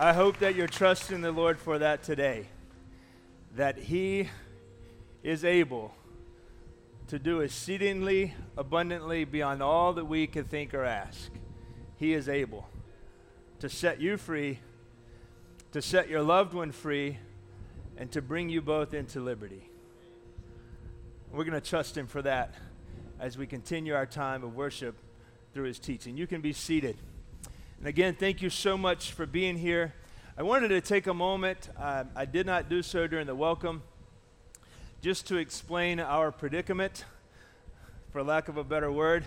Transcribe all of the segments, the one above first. I hope that you're trusting the Lord for that today, that He is able to do exceedingly abundantly beyond all that we can think or ask. He is able to set you free, to set your loved one free, and to bring you both into liberty. We're going to trust Him for that as we continue our time of worship through His teaching. You can be seated. And again, thank you so much for being here. I wanted to take a moment, I did not do so during the welcome, just to explain our predicament, for lack of a better word.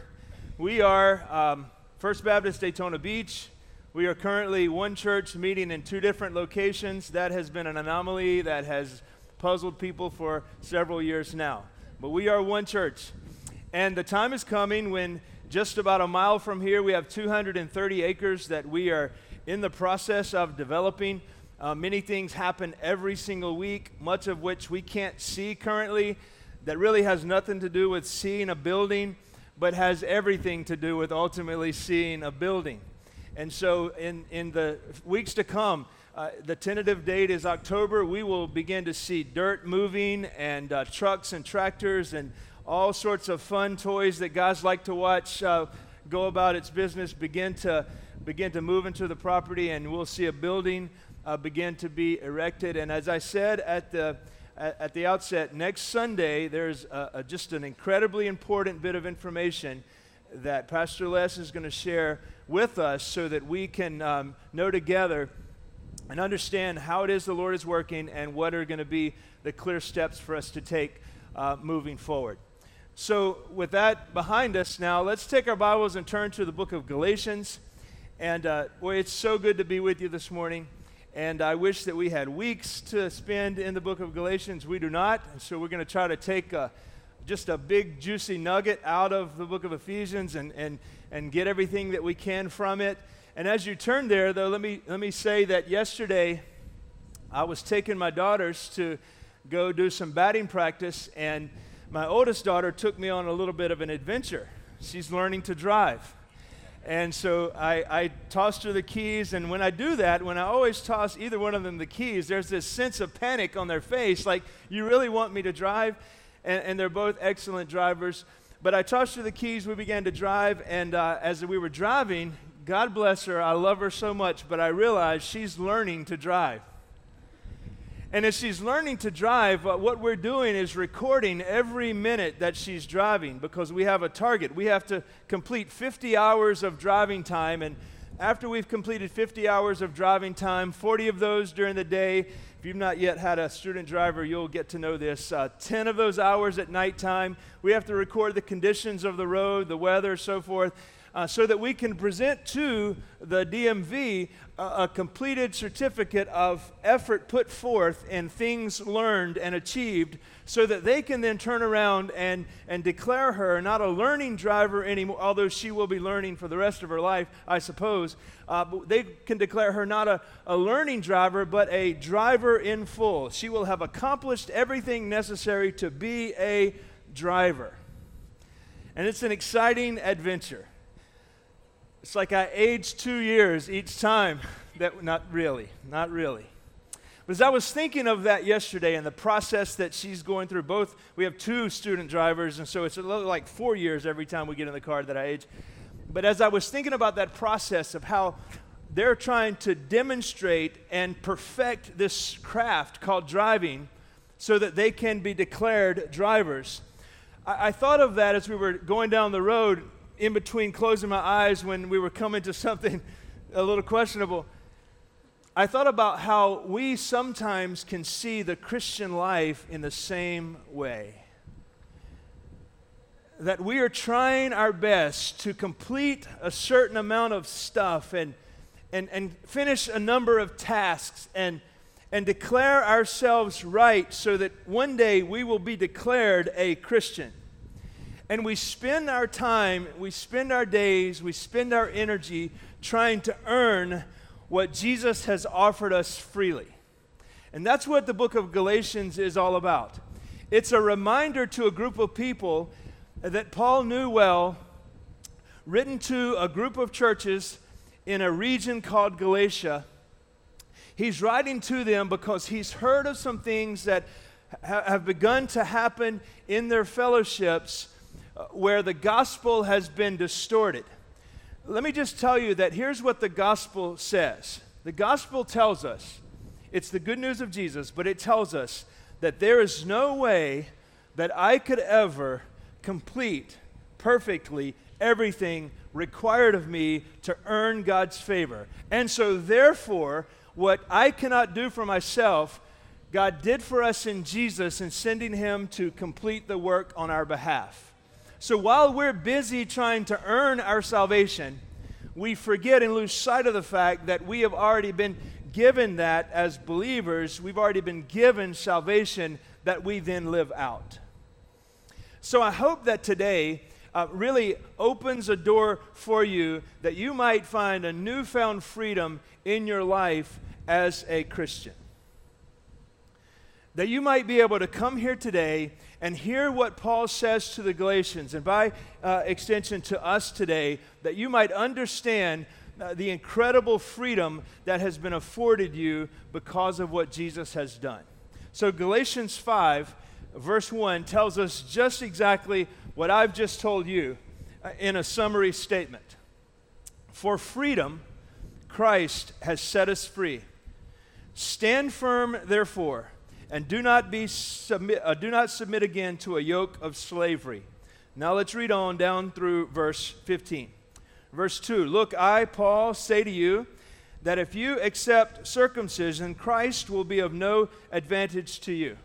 We are First Baptist Daytona Beach. We are currently one church meeting in two different locations. That has been an anomaly that has puzzled people for several years now. But we are one church. And the time is coming when just about a mile from here, we have 230 acres that we are in the process of developing. Many things happen every single week, much of which we can't see currently, that really has nothing to do with seeing a building, but has everything to do with ultimately seeing a building. And so in the weeks to come, the tentative date is October. We will begin to see dirt moving and trucks and tractors and all sorts of fun toys that guys like to watch go about its business begin to move into the property, and we'll see a building begin to be erected. And as I said at the outset, next Sunday there's just an incredibly important bit of information that Pastor Les is going to share with us, so that we can know together and understand how it is the Lord is working and what are going to be the clear steps for us to take moving forward. So with that behind us now, let's take our Bibles and turn to the book of Galatians. And boy, it's so good to be with you this morning. And I wish that we had weeks to spend in the book of Galatians. We do not. And so we're going to try to take just a big juicy nugget out of the book of Ephesians and get everything that we can from it. And as you turn there, though, let me say that yesterday I was taking my daughters to go do some batting practice, and my oldest daughter took me on a little bit of an adventure. She's learning to drive. And so I tossed her the keys, and when I do that, when I always toss either one of them the keys, there's this sense of panic on their face, like, you really want me to drive? And they're both excellent drivers. But I tossed her the keys, we began to drive, and as we were driving, God bless her, I love her so much, but I realized she's learning to drive. And as she's learning to drive, what we're doing is recording every minute that she's driving, because we have a target. We have to complete 50 hours of driving time, and after we've completed 50 hours of driving time, 40 of those during the day. If you've not yet had a student driver, you'll get to know this. 10 of those hours at nighttime, we have to record the conditions of the road, the weather, so forth, so that we can present to the DMV a completed certificate of effort put forth and things learned and achieved, so that they can then turn around and declare her not a learning driver anymore, although she will be learning for the rest of her life, I suppose. But they can declare her not a learning driver, but a driver in full. She will have accomplished everything necessary to be a driver. And it's an exciting adventure. It's like I aged 2 years each time. That not really. But as I was thinking of that yesterday and the process that she's going through, both, we have two student drivers, and so it's a little like 4 years every time we get in the car that I age. But as I was thinking about that process of how they're trying to demonstrate and perfect this craft called driving so that they can be declared drivers, I thought of that as we were going down the road in between closing my eyes when we were coming to something a little questionable. I thought about how we sometimes can see the Christian life in the same way. That we are trying our best to complete a certain amount of stuff and finish a number of tasks and declare ourselves right so that one day we will be declared a Christian. And we spend our time, we spend our days, we spend our energy trying to earn what Jesus has offered us freely. And that's what the book of Galatians is all about. It's a reminder to a group of people that Paul knew well, written to a group of churches in a region called Galatia, He's writing to them because he's heard of some things that have begun to happen in their fellowships where the gospel has been distorted. Let me just tell you that here's what the gospel says. The gospel tells us, it's the good news of Jesus, but it tells us that there is no way that I could ever complete perfectly everything required of me to earn God's favor. And so therefore, what I cannot do for myself, God did for us in Jesus in sending him to complete the work on our behalf. So while we're busy trying to earn our salvation, we forget and lose sight of the fact that we have already been given that as believers. We've already been given salvation that we then live out. So I hope that today really opens a door for you that you might find a newfound freedom in your life as a Christian. That you might be able to come here today and hear what Paul says to the Galatians, and by extension to us today, that you might understand the incredible freedom that has been afforded you because of what Jesus has done. So Galatians 5, verse 1 tells us just exactly what I've just told you in a summary statement. For freedom, Christ has set us free. Stand firm, therefore, and do not submit again to a yoke of slavery. Now let's read on down through verse 15. Verse 2, look, I, Paul, say to you that if you accept circumcision, Christ will be of no advantage to you.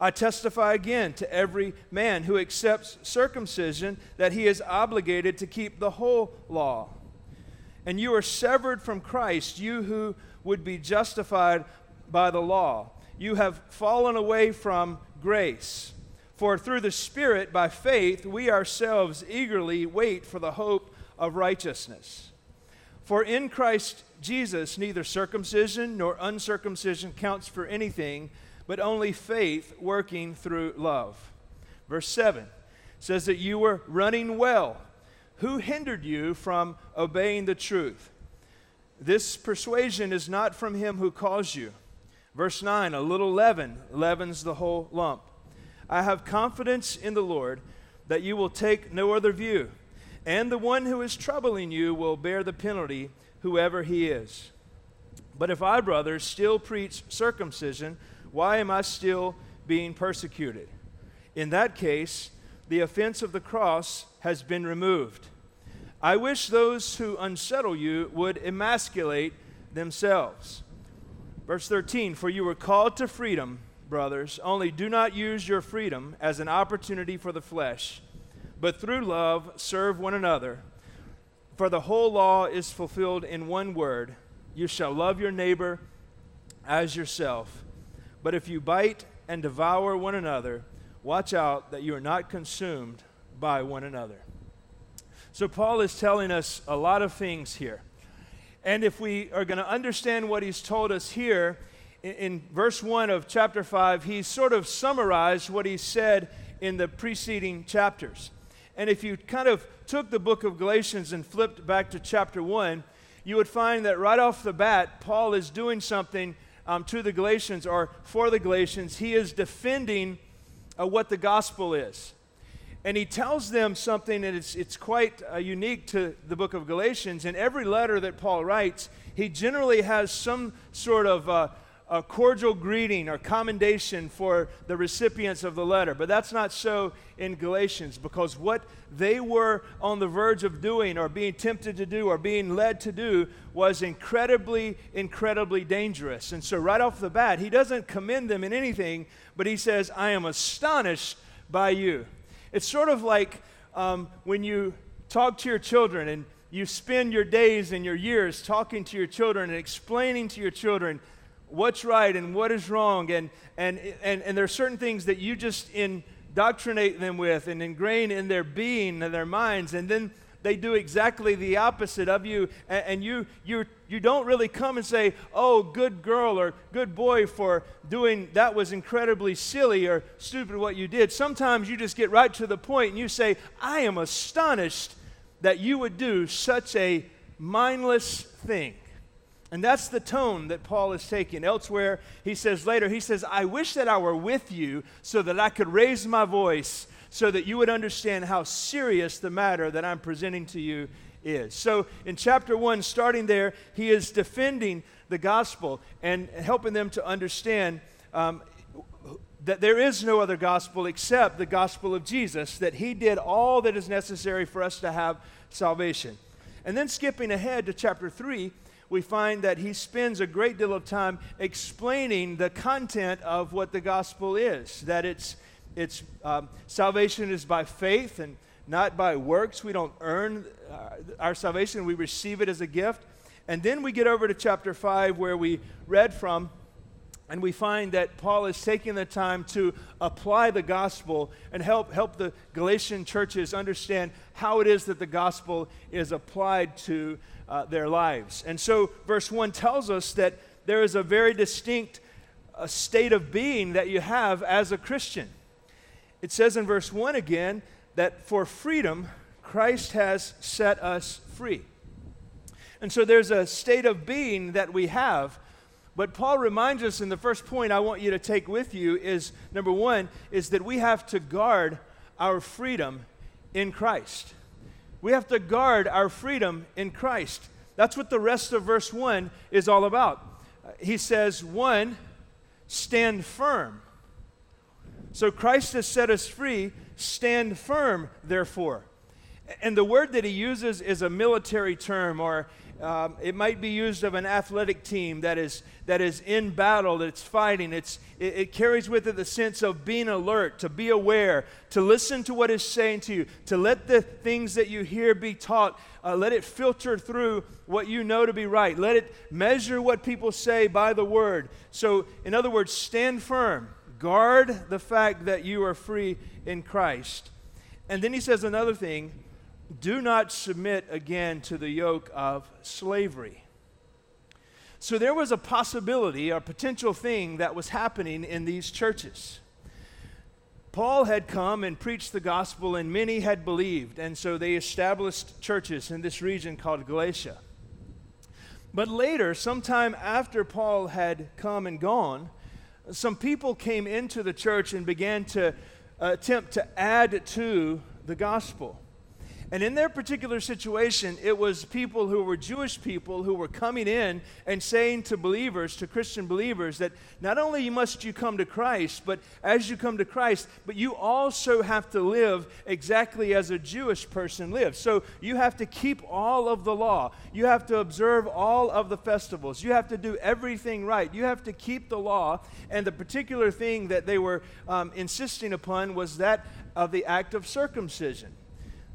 I testify again to every man who accepts circumcision that he is obligated to keep the whole law. And you are severed from Christ, you who would be justified by the law. You have fallen away from grace. For through the Spirit, by faith, we ourselves eagerly wait for the hope of righteousness. For in Christ Jesus, neither circumcision nor uncircumcision counts for anything, but only faith working through love. Verse 7 says that you were running well. Who hindered you from obeying the truth? This persuasion is not from him who calls you. Verse 9, a little leaven leavens the whole lump. I have confidence in the Lord that you will take no other view, and the one who is troubling you will bear the penalty, whoever he is. But if I, brothers, still preach circumcision, why am I still being persecuted? In that case, the offense of the cross has been removed. I wish those who unsettle you would emasculate themselves. Verse 13, for you were called to freedom, brothers, only do not use your freedom as an opportunity for the flesh, but through love serve one another. For the whole law is fulfilled in one word, you shall love your neighbor as yourself. But if you bite and devour one another, watch out that you are not consumed by one another. So Paul is telling us a lot of things here. And if we are going to understand what he's told us here, in verse 1 of chapter 5, he sort of summarized what he said in the preceding chapters. And if you kind of took the book of Galatians and flipped back to chapter 1, you would find that right off the bat, Paul is doing something to the Galatians or for the Galatians. He is defending what the gospel is. And he tells them something that it's quite unique to the book of Galatians. In every letter that Paul writes, he generally has some sort of a cordial greeting or commendation for the recipients of the letter. But that's not so in Galatians, because what they were on the verge of doing or being tempted to do or being led to do was incredibly, incredibly dangerous. And so right off the bat, he doesn't commend them in anything, but he says, I am astonished by you. It's sort of like when you talk to your children and you spend your days and your years talking to your children and explaining to your children what's right and what is wrong, and there are certain things that you just indoctrinate them with and ingrain in their being and their minds, and then they do exactly the opposite of you, and you don't really come and say, oh, good girl or good boy for doing that, was incredibly silly or stupid what you did. Sometimes you just get right to the point and you say, I am astonished that you would do such a mindless thing. And that's the tone that Paul is taking. Elsewhere, he says later, he says, I wish that I were with you so that I could raise my voice so that you would understand how serious the matter that I'm presenting to you is. So in chapter 1, starting there, he is defending the gospel and helping them to understand that there is no other gospel except the gospel of Jesus, that he did all that is necessary for us to have salvation. And then skipping ahead to chapter 3, we find that he spends a great deal of time explaining the content of what the gospel is, that it's salvation is by faith and not by works. We don't earn our salvation. We receive it as a gift. And then we get over to chapter 5 where we read from, and we find that Paul is taking the time to apply the gospel and help the Galatian churches understand how it is that the gospel is applied to their lives. And so verse 1 tells us that there is a very distinct state of being that you have as a Christian. It says in verse 1 again that for freedom, Christ has set us free. And so there's a state of being that we have. But Paul reminds us, and the first point I want you to take with you is, number one, is that we have to guard our freedom in Christ. We have to guard our freedom in Christ. That's what the rest of verse 1 is all about. He says, one, stand firm. So Christ has set us free. Stand firm, therefore. And the word that he uses is a military term, or it might be used of an athletic team that is in battle, that's fighting. It carries with it the sense of being alert, to be aware, to listen to what is saying to you, to let the things that you hear be taught, let it filter through what you know to be right. Let it measure what people say by the word. So, in other words, stand firm. Guard the fact that you are free in Christ. And then he says another thing. Do not submit again to the yoke of slavery. So there was a possibility, a potential thing that was happening in these churches. Paul had come and preached the gospel, and many had believed, and so they established churches in this region called Galatia. But later, sometime after Paul had come and gone, some people came into the church and began to attempt to add to the gospel. And in their particular situation, it was people who were Jewish people who were coming in and saying to believers, to Christian believers, that not only must you come to Christ, but as you come to Christ, but you also have to live exactly as a Jewish person lives. So you have to keep all of the law. You have to observe all of the festivals. You have to do everything right. You have to keep the law. And the particular thing that they were insisting upon was that of the act of circumcision.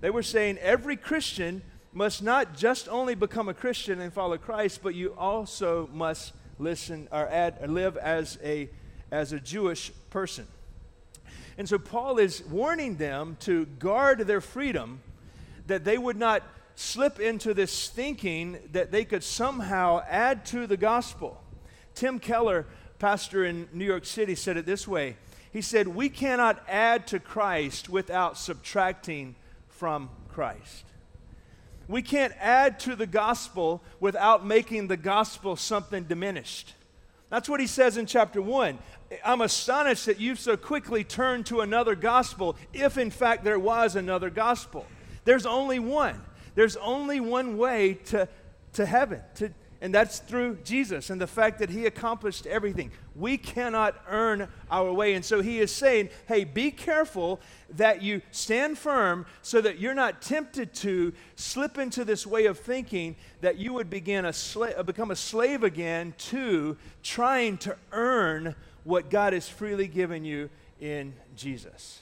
They were saying every Christian must not just only become a Christian and follow Christ, but you also must listen or live as a Jewish person. And so Paul is warning them to guard their freedom, that they would not slip into this thinking that they could somehow add to the gospel. Tim Keller, pastor in New York City, said it this way. He said, "We cannot add to Christ without subtracting from Christ." We can't add to the gospel without making the gospel something diminished. That's what he says in chapter 1. I'm astonished that you've so quickly turned to another gospel, if in fact there was another gospel. There's only one. There's only one way to heaven, and that's through Jesus and the fact that he accomplished everything. We cannot earn our way. And so he is saying, hey, be careful that you stand firm so that you're not tempted to slip into this way of thinking that you would become a slave again to trying to earn what God has freely given you in Jesus.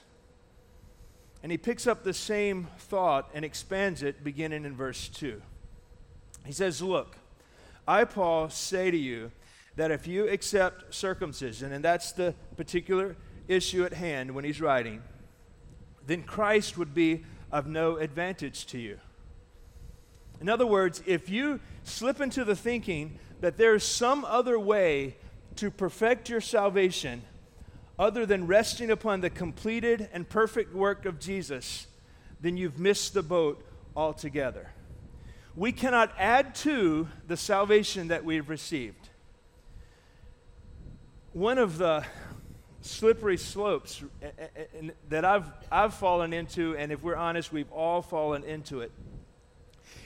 And he picks up the same thought and expands it beginning in verse 2. He says, look, I, Paul, say to you that if you accept circumcision, and that's the particular issue at hand when he's writing, then Christ would be of no advantage to you. In other words, if you slip into the thinking that there's some other way to perfect your salvation other than resting upon the completed and perfect work of Jesus, then you've missed the boat altogether. We cannot add to the salvation that we've received. One of the slippery slopes that I've fallen into, and if we're honest, we've all fallen into it,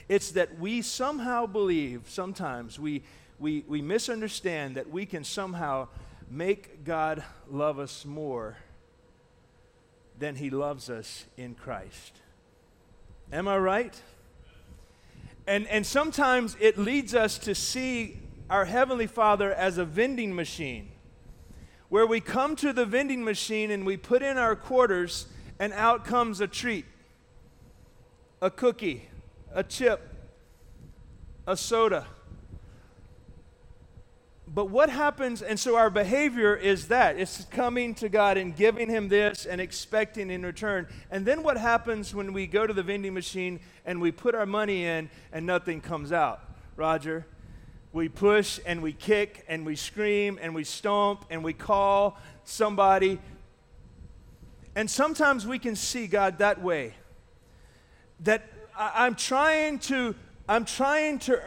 it's that we somehow believe, sometimes we misunderstand that we can somehow make God love us more than He loves us in Christ. Am I right? And sometimes it leads us to see our Heavenly Father as a vending machine, where we come to the vending machine and we put in our quarters, and out comes a treat, a cookie, a chip, a soda. But what happens, and so our behavior is that. It's coming to God and giving Him this and expecting in return. And then what happens when we go to the vending machine and we put our money in and nothing comes out? Roger, we push and we kick and we scream and we stomp and we call somebody. And sometimes we can see God that way. That I'm trying to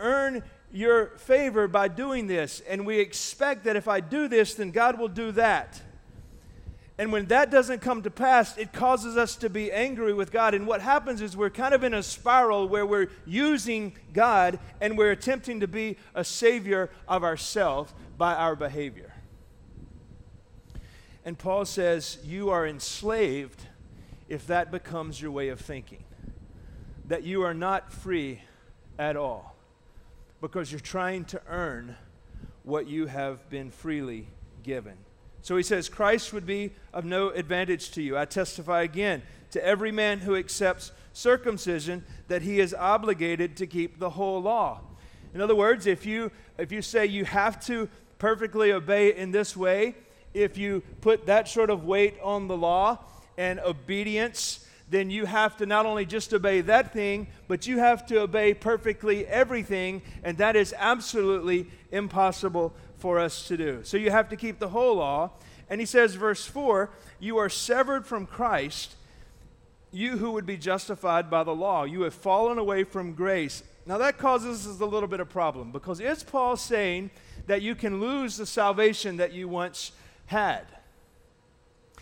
earn your favor by doing this, and we expect that if I do this, then God will do that. And when that doesn't come to pass, it causes us to be angry with God. And what happens is we're kind of in a spiral where we're using God and we're attempting to be a savior of ourselves by our behavior. And Paul says, you are enslaved if that becomes your way of thinking, that you are not free at all, because you're trying to earn what you have been freely given. So he says, Christ would be of no advantage to you. I testify again to every man who accepts circumcision that he is obligated to keep the whole law. In other words, if you say you have to perfectly obey in this way, if you put that sort of weight on the law and obedience, then you have to not only just obey that thing, but you have to obey perfectly everything, and that is absolutely impossible for us to do. So you have to keep the whole law. And he says, verse 4, you are severed from Christ, you who would be justified by the law. You have fallen away from grace. Now that causes us a little bit of problem, because is Paul saying that you can lose the salvation that you once had?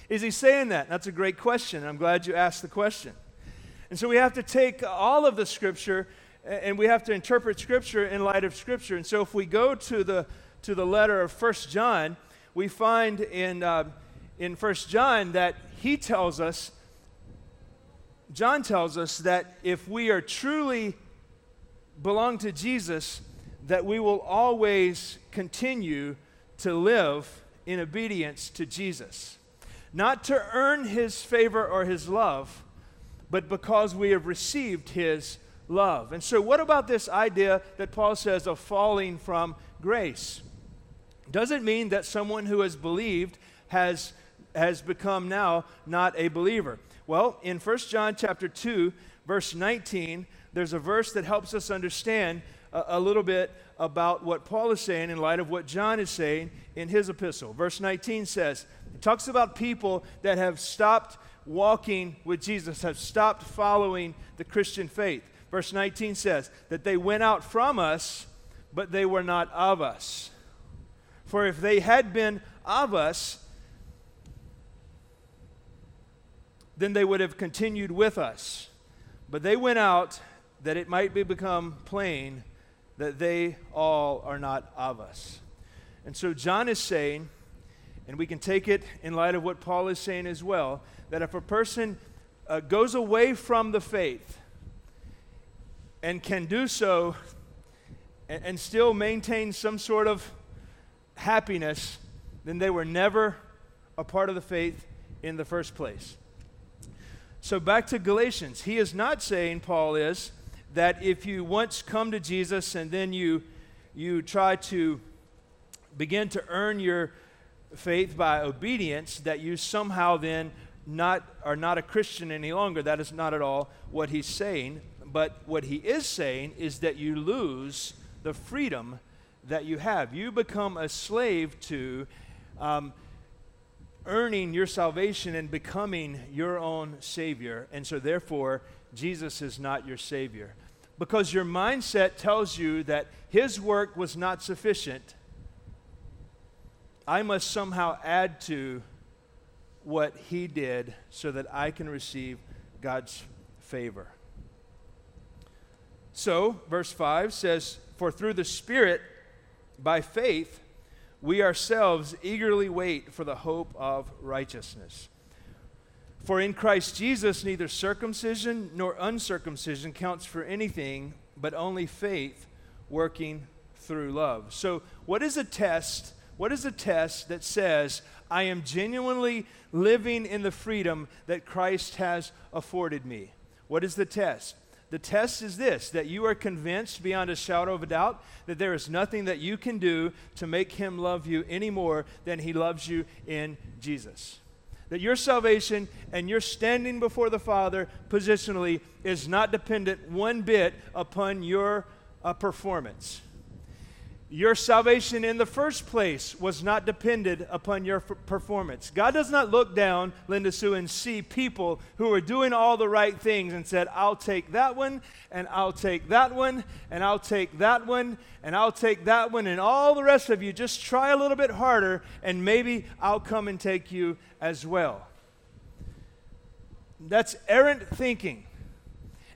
Is he saying that? That's a great question. I'm glad you asked the question. And so we have to take all of the Scripture, and we have to interpret Scripture in light of Scripture. And so if we go to the letter of 1 John, we find in 1 John that John tells us that if we are truly belong to Jesus, that we will always continue to live in obedience to Jesus. Not to earn His favor or His love, but because we have received His love. And so what about this idea that Paul says of falling from grace? Does it mean that someone who has believed has become now not a believer? Well, in 1 John chapter 2, verse 19, there's a verse that helps us understand a little bit about what Paul is saying in light of what John is saying in his epistle. Verse 19 says, it talks about people that have stopped walking with Jesus, have stopped following the Christian faith. Verse 19 says that they went out from us, but they were not of us. For if they had been of us, then they would have continued with us. But they went out that it might become plain that they all are not of us. And so John is saying, and we can take it in light of what Paul is saying as well, that if a person goes away from the faith and can do so and still maintain some sort of happiness, then they were never a part of the faith in the first place. So back to Galatians. He is not saying, Paul is, that if you once come to Jesus and then you try to begin to earn your faith by obedience, that you somehow then are not a Christian any longer. That is not at all what he's saying. But what he is saying is that you lose the freedom that you have. You become a slave to earning your salvation and becoming your own Savior. And so therefore, Jesus is not your Savior. because your mindset tells you that his work was not sufficient. I must somehow add to what he did so that I can receive God's favor. So, verse 5 says, "For through the Spirit, by faith, we ourselves eagerly wait for the hope of righteousness. For in Christ Jesus, neither circumcision nor uncircumcision counts for anything, but only faith working through love." So, what is a test? What is a test that says, I am genuinely living in the freedom that Christ has afforded me? What is the test? The test is this, that you are convinced beyond a shadow of a doubt that there is nothing that you can do to make him love you any more than he loves you in Jesus. That your salvation and your standing before the Father positionally is not dependent one bit upon your performance. Your salvation in the first place was not dependent upon your performance. God does not look down, Linda Sue, and see people who are doing all the right things and said, I'll take that one, and I'll take that one, and I'll take that one, and I'll take that one, and all the rest of you, just try a little bit harder, and maybe I'll come and take you as well. That's errant thinking.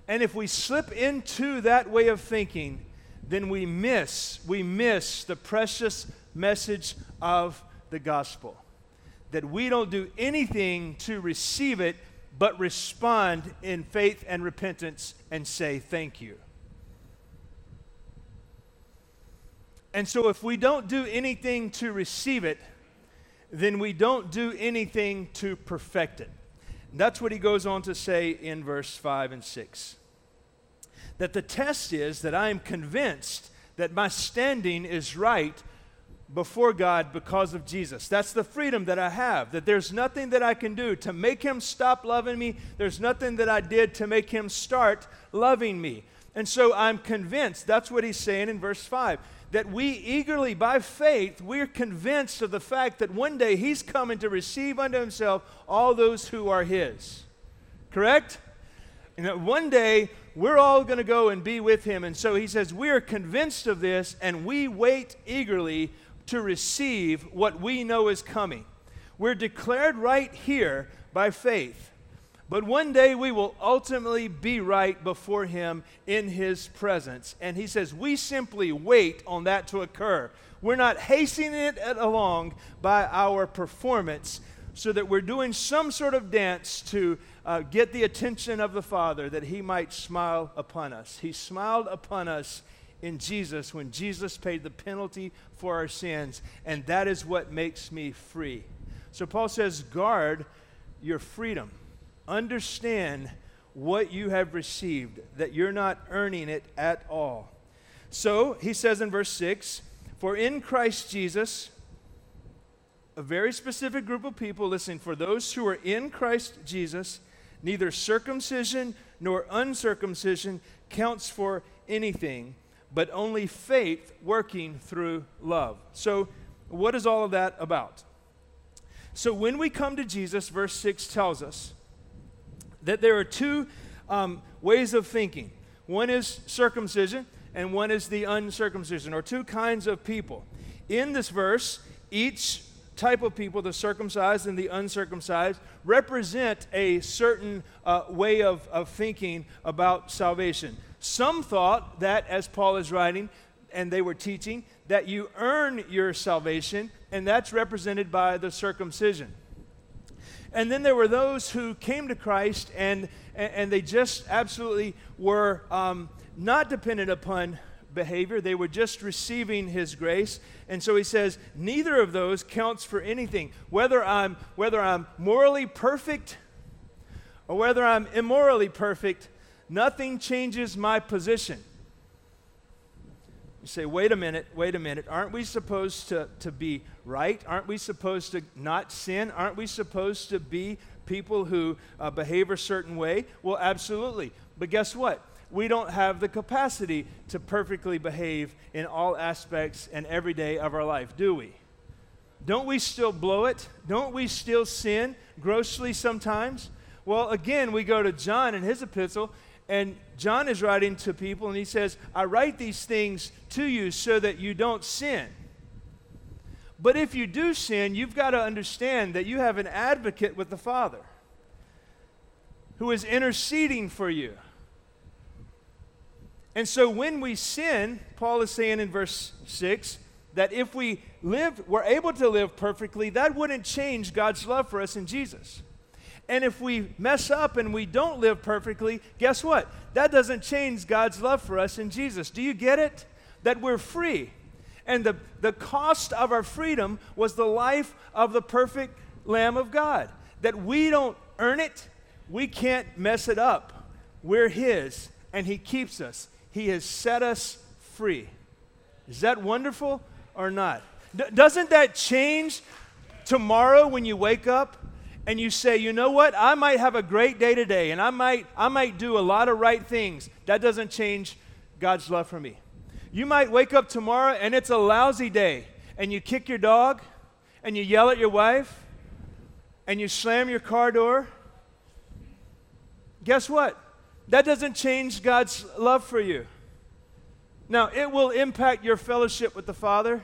And if we slip into that way of thinking, then we miss the precious message of the gospel, that we don't do anything to receive it, but respond in faith and repentance and say thank you. And so if we don't do anything to receive it, then we don't do anything to perfect it. And that's what he goes on to say in verse 5 and 6. That the test is that I am convinced that my standing is right before God because of Jesus. That's the freedom that I have, that there's nothing that I can do to make him stop loving me. There's nothing that I did to make him start loving me. And so I'm convinced, that's what he's saying in verse 5, that we eagerly, by faith, we're convinced of the fact that one day he's coming to receive unto himself all those who are his. Correct? And that one day, we're all going to go and be with him. And so he says, we are convinced of this, and we wait eagerly to receive what we know is coming. We're declared right here by faith. But one day we will ultimately be right before him in his presence. And he says, we simply wait on that to occur. We're not hastening it along by our performance, so that we're doing some sort of dance to get the attention of the Father, that he might smile upon us. He smiled upon us in Jesus when Jesus paid the penalty for our sins, and that is what makes me free. So Paul says, guard your freedom. Understand what you have received, that you're not earning it at all. So he says in verse 6, for in Christ Jesus, a very specific group of people, listen, for those who are in Christ Jesus, neither circumcision nor uncircumcision counts for anything, but only faith working through love. So what is all of that about? So when we come to Jesus, verse 6 tells us that there are two ways of thinking. One is circumcision and one is the uncircumcision, or two kinds of people. In this verse, each type of people, the circumcised and the uncircumcised, represent a certain way of thinking about salvation. Some thought that, as Paul is writing, and they were teaching, that you earn your salvation, and that's represented by the circumcision. And then there were those who came to Christ, and they just absolutely were not dependent upon behavior. They were just receiving his grace. And so he says, neither of those counts for anything. Whether I'm morally perfect or whether I'm immorally perfect, nothing changes my position. You say, wait a minute. Aren't we supposed to be right? Aren't we supposed to not sin? Aren't we supposed to be people who behave a certain way? Well, absolutely. But guess what? We don't have the capacity to perfectly behave in all aspects and every day of our life, do we? Don't we still blow it? Don't we still sin grossly sometimes? Well, again, we go to John in his epistle, And John is writing to people, and he says, I write these things to you so that you don't sin. But if you do sin, you've got to understand that you have an advocate with the Father who is interceding for you. And so when we sin, Paul is saying in verse 6, that if we were able to live perfectly, that wouldn't change God's love for us in Jesus. And if we mess up and we don't live perfectly, guess what? That doesn't change God's love for us in Jesus. Do you get it? That we're free. And the cost of our freedom was the life of the perfect Lamb of God. That we don't earn it. We can't mess it up. We're His, and He keeps us. He has set us free. Is that wonderful or not? Doesn't that change tomorrow when you wake up? And you say, you know what, I might have a great day today, and I might do a lot of right things. That doesn't change God's love for me. You might wake up tomorrow, and it's a lousy day, and you kick your dog, and you yell at your wife, and you slam your car door. Guess what? That doesn't change God's love for you. Now, it will impact your fellowship with the Father,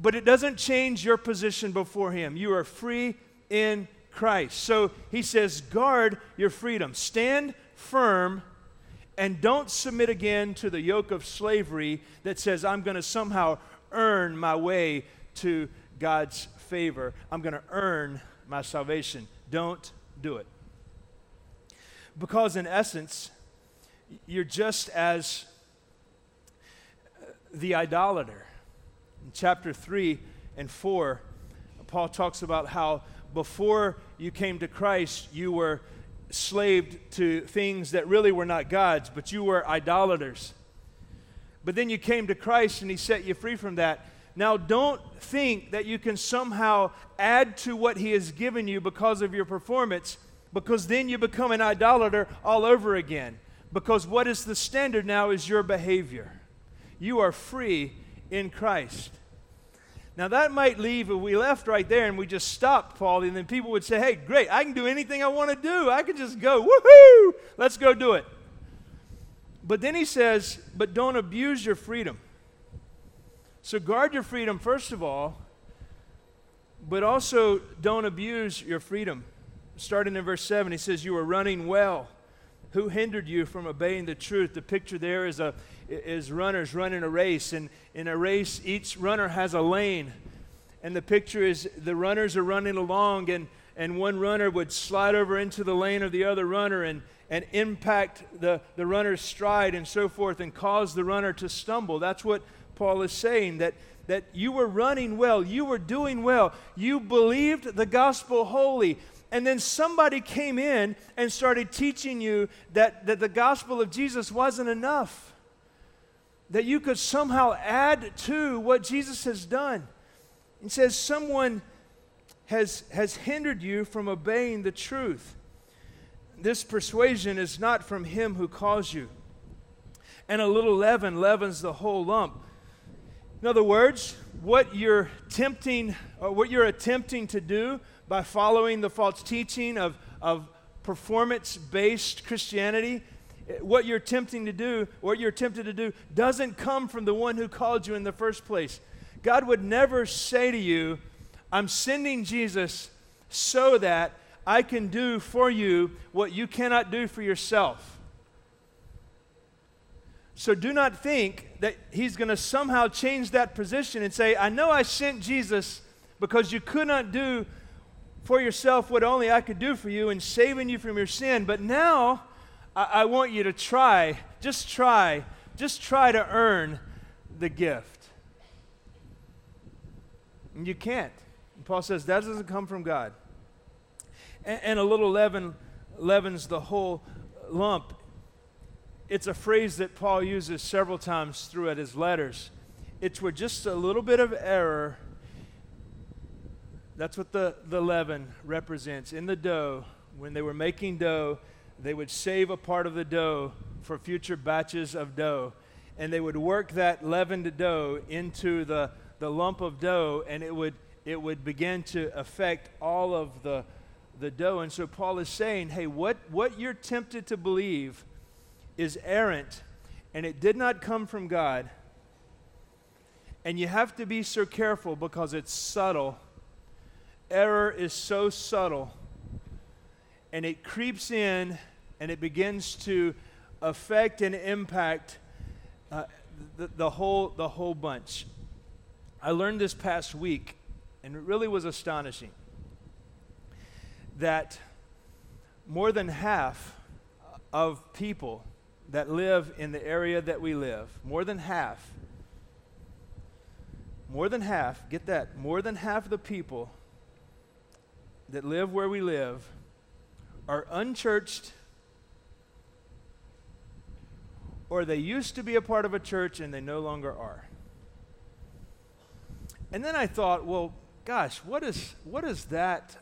but it doesn't change your position before Him. You are free in Christ. So he says, guard your freedom. Stand firm and don't submit again to the yoke of slavery that says, I'm going to somehow earn my way to God's favor. I'm going to earn my salvation. Don't do it. Because in essence, you're just as the idolater. In chapter 3 and 4, Paul talks about how before you came to Christ, you were slaved to things that really were not God's, but you were idolaters. But then you came to Christ and He set you free from that. Now don't think that you can somehow add to what He has given you because of your performance, because then you become an idolater all over again. Because what is the standard now is your behavior. You are free in Christ. Now, that might leave, if we left right there and we just stopped, Paul, and then people would say, hey, great, I can do anything I want to do. I can just go, woohoo, let's go do it. But then he says, but don't abuse your freedom. So guard your freedom, first of all, but also don't abuse your freedom. Starting in verse 7, he says, you were running well. Who hindered you from obeying the truth? The picture there is runners running a race. And in a race, each runner has a lane. And the picture is the runners are running along, and one runner would slide over into the lane of the other runner and impact the runner's stride and so forth and cause the runner to stumble. That's what Paul is saying, that you were running well. You were doing well. You believed the gospel wholly. And then somebody came in and started teaching you that the gospel of Jesus wasn't enough. That you could somehow add to what Jesus has done. It says someone has hindered you from obeying the truth. This persuasion is not from Him who calls you. And a little leaven leavens the whole lump. In other words, what you're attempting to do by following the false teaching of performance-based Christianity, what you're tempted to do doesn't come from the one who called you in the first place. God would never say to you, I'm sending Jesus so that I can do for you what you cannot do for yourself. So do not think that He's going to somehow change that position and say, I know I sent Jesus because you could not do for yourself what only I could do for you in saving you from your sin. But now I want you to try to earn the gift. And you can't. And Paul says that doesn't come from God. And a little leaven leavens the whole lump. It's a phrase that Paul uses several times throughout his letters. It's where just a little bit of error. That's what the leaven represents. In the dough, when they were making dough, they would save a part of the dough for future batches of dough. And they would work that leavened dough into the lump of dough, and it would begin to affect all of the the dough. And so Paul is saying, hey, what you're tempted to believe is errant, and it did not come from God. And you have to be so careful because it's subtle. Error is so subtle, and it creeps in, and it begins to affect and impact the whole bunch. I learned this past week, and it really was astonishing, that more than half of people that live in the area that we live, more than half, get that, more than half of the people that live where we live are unchurched, or they used to be a part of a church and they no longer are. And then I thought, well, gosh, what is that?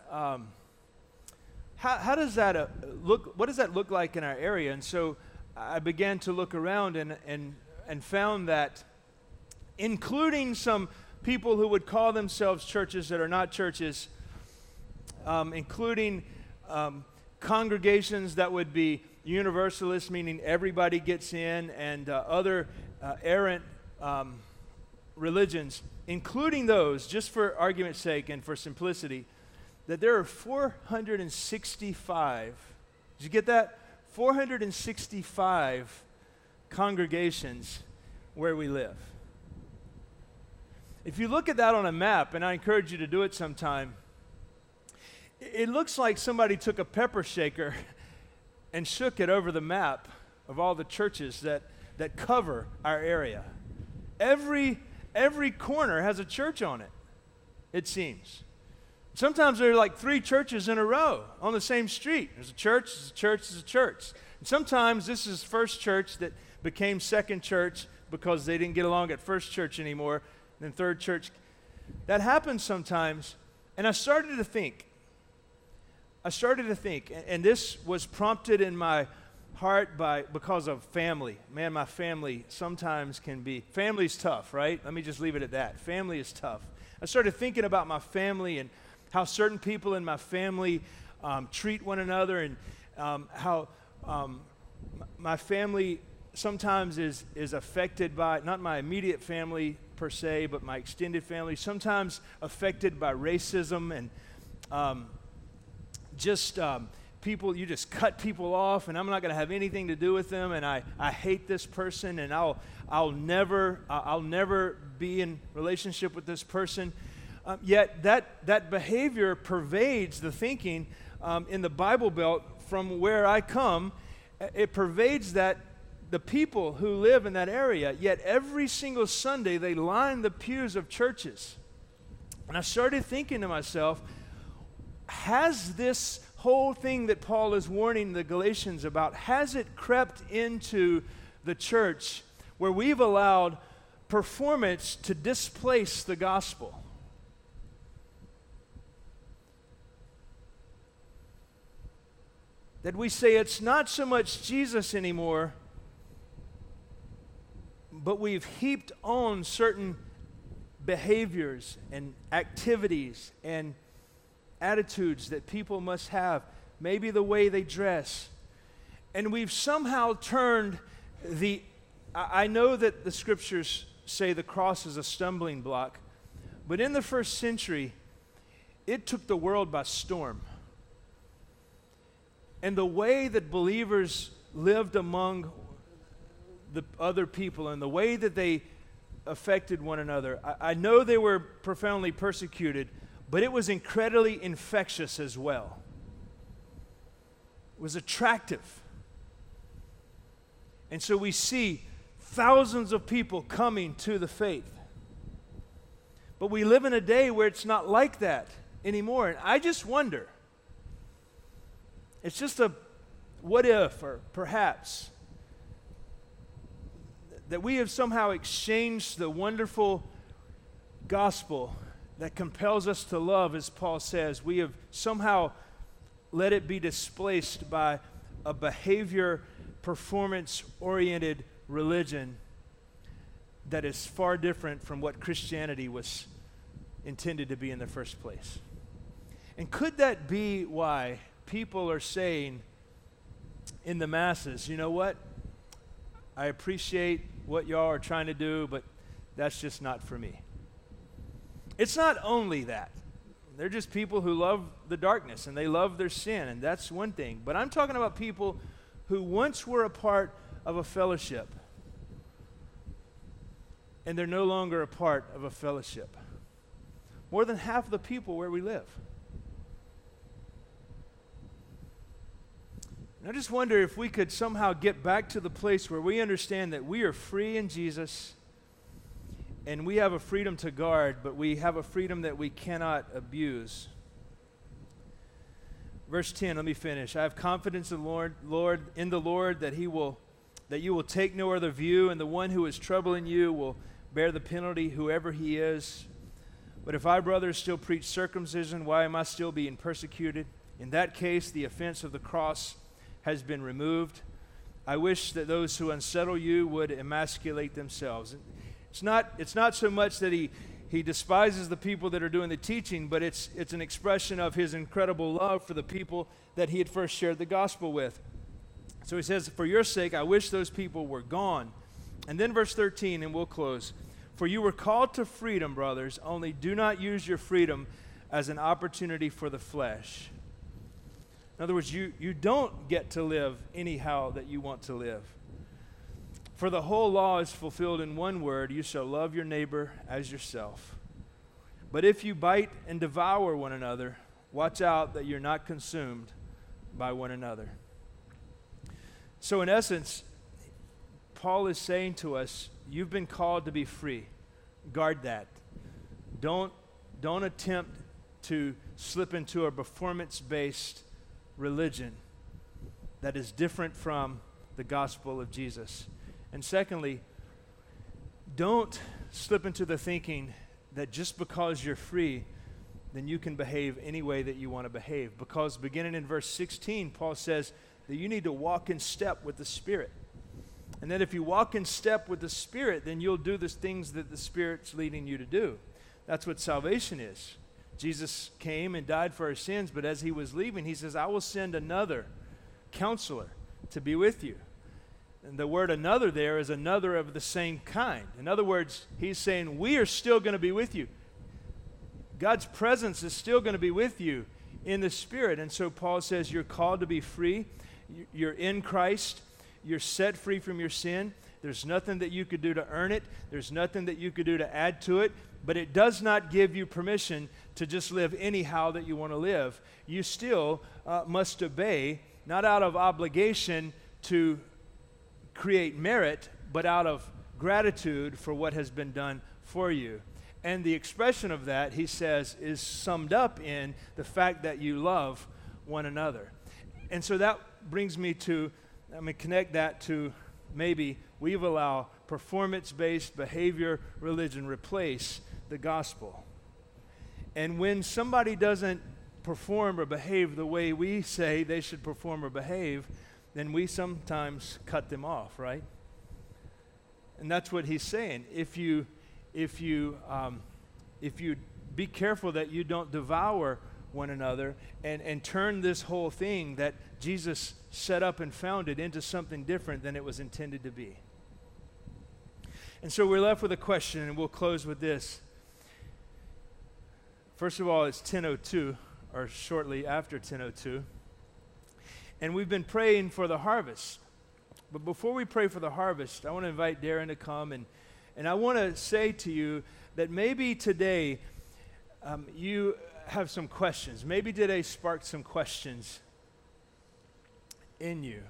How does that look? What does that look like in our area? And so I began to look around and found that, including some people who would call themselves churches that are not churches, including congregations that would be universalist, meaning everybody gets in, and other errant religions, including those, just for argument's sake and for simplicity, that there are 465, did you get that? 465 congregations where we live. If you look at that on a map, and I encourage you to do it sometime, it looks like somebody took a pepper shaker and shook it over the map of all the churches that cover our area. Every corner has a church on it, it seems. Sometimes there are like three churches in a row on the same street. There's a church, there's a church, there's a church. And sometimes this is first church that became second church because they didn't get along at first church anymore, and then third church. That happens sometimes. And I started to think, and this was prompted in my heart because of family. Man, my family sometimes can be, family's tough, right? Let me just leave it at that. Family is tough. I started thinking about my family and how certain people in my family treat one another, and how my family sometimes is affected by, not my immediate family per se, but my extended family, sometimes affected by racism and people, you just cut people off, and I'm not going to have anything to do with them, and I hate this person, and I'll never be in relationship with this person. Yet that behavior pervades the thinking in the Bible Belt from where I come. It pervades that the people who live in that area. Yet every single Sunday they line the pews of churches, and I started thinking to myself, has this whole thing that Paul is warning the Galatians about, has it crept into the church where we've allowed performance to displace the gospel? That we say it's not so much Jesus anymore, but we've heaped on certain behaviors and activities and attitudes that people must have, maybe the way they dress. And we've somehow turned I know that the scriptures say the cross is a stumbling block, but in the first century, it took the world by storm. And the way that believers lived among the other people and the way that they affected one another, I know they were profoundly persecuted, but it was incredibly infectious as well. It was attractive. And so we see thousands of people coming to the faith. But we live in a day where it's not like that anymore. And I just wonder, it's just a what if, or perhaps, that we have somehow exchanged the wonderful gospel that compels us to love, as Paul says. We have somehow let it be displaced by a behavior, performance-oriented religion that is far different from what Christianity was intended to be in the first place. And could that be why people are saying in the masses, you know what? I appreciate what y'all are trying to do, but that's just not for me. It's not only that. They're just people who love the darkness and they love their sin, and that's one thing. But I'm talking about people who once were a part of a fellowship, and they're no longer a part of a fellowship. More than half the people where we live. And I just wonder if we could somehow get back to the place where we understand that we are free in Jesus, and we have a freedom to guard, but we have a freedom that we cannot abuse. Verse 10, let me finish. I have confidence in the Lord, that you will take no other view, and the one who is troubling you will bear the penalty, whoever he is. But if I, brothers, still preach circumcision, why am I still being persecuted? In that case, the offense of the cross has been removed. I wish that those who unsettle you would emasculate themselves. It's not so much that he despises the people that are doing the teaching, but it's an expression of his incredible love for the people that he had first shared the gospel with. So he says, for your sake, I wish those people were gone. And then verse 13, and we'll close. For you were called to freedom, brothers, only do not use your freedom as an opportunity for the flesh. In other words, you don't get to live anyhow that you want to live. For the whole law is fulfilled in one word, you shall love your neighbor as yourself. But if you bite and devour one another, watch out that you're not consumed by one another. So in essence, Paul is saying to us, you've been called to be free. Guard that. Don't attempt to slip into a performance-based religion that is different from the gospel of Jesus. And secondly, don't slip into the thinking that just because you're free, then you can behave any way that you want to behave. Because beginning in verse 16, Paul says that you need to walk in step with the Spirit. And that if you walk in step with the Spirit, then you'll do the things that the Spirit's leading you to do. That's what salvation is. Jesus came and died for our sins, but as he was leaving, he says, I will send another counselor to be with you. And the word another there is another of the same kind. In other words, he's saying, we are still going to be with you. God's presence is still going to be with you in the Spirit. And so Paul says, you're called to be free. You're in Christ. You're set free from your sin. There's nothing that you could do to earn it. There's nothing that you could do to add to it. But it does not give you permission to just live anyhow that you want to live. You still must obey, not out of obligation to create merit, but out of gratitude for what has been done for you. And the expression of that, he says, is summed up in the fact that you love one another. And so that brings me to, I'm going to connect that to maybe we've allowed performance-based behavior, religion replace the gospel. And when somebody doesn't perform or behave the way we say they should perform or behave, then we sometimes cut them off, right? And that's what he's saying. If you be careful that you don't devour one another and turn this whole thing that Jesus set up and founded into something different than it was intended to be. And so we're left with a question, and we'll close with this. First of all, it's 10:02, or shortly after 10:02. And we've been praying for the harvest. But before we pray for the harvest, I want to invite Darren to come. And I want to say to you that maybe today you have some questions. Maybe today sparked some questions in you.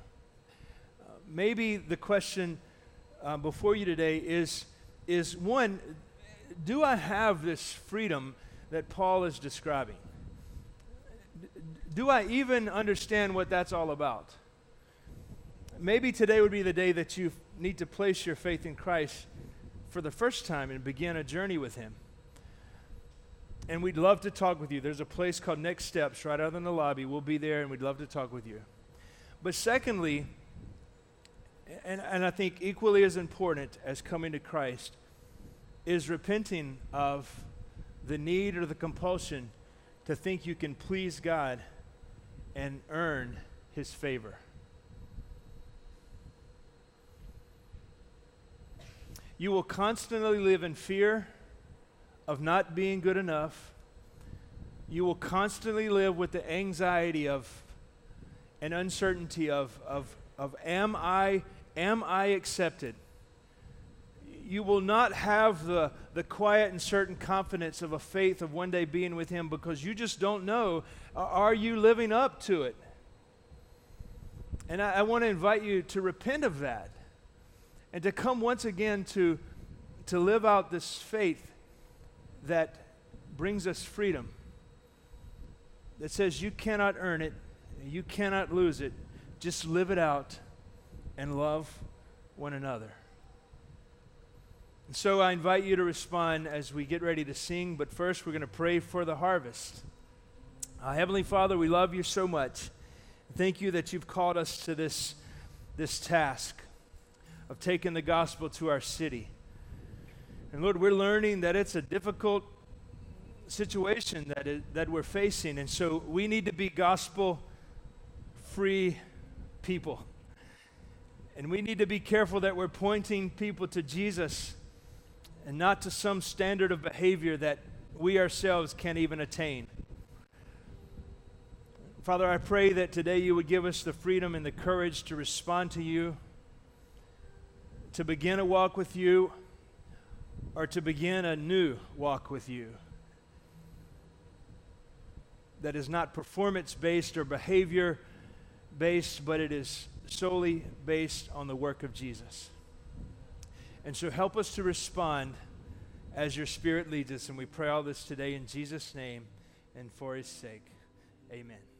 Maybe the question before you today is one, do I have this freedom that Paul is describing? Do I even understand what that's all about? Maybe today would be the day that you need to place your faith in Christ for the first time and begin a journey with him. And we'd love to talk with you. There's a place called Next Steps right out in the lobby. We'll be there, and we'd love to talk with you. But secondly, and I think equally as important as coming to Christ, is repenting of the need or the compulsion to think you can please God and earn his favor. You will constantly live in fear of not being good enough. You will constantly live with the anxiety of and uncertainty of am I accepted? You will not have the quiet and certain confidence of a faith of one day being with him, because you just don't know, are you living up to it? And I want to invite you to repent of that and to come once again to live out this faith that brings us freedom, that says you cannot earn it, you cannot lose it, just live it out and love one another. And so I invite you to respond as we get ready to sing, but first we're going to pray for the harvest. Heavenly Father, we love you so much. Thank you that you've called us to this task of taking the gospel to our city. And Lord, we're learning that it's a difficult situation that we're facing, and so we need to be gospel-free people. And we need to be careful that we're pointing people to Jesus and not to some standard of behavior that we ourselves can't even attain. Father, I pray that today you would give us the freedom and the courage to respond to you, to begin a walk with you, or to begin a new walk with you that is not performance-based or behavior-based, but it is solely based on the work of Jesus. And so help us to respond as your Spirit leads us, and we pray all this today in Jesus' name and for his sake. Amen.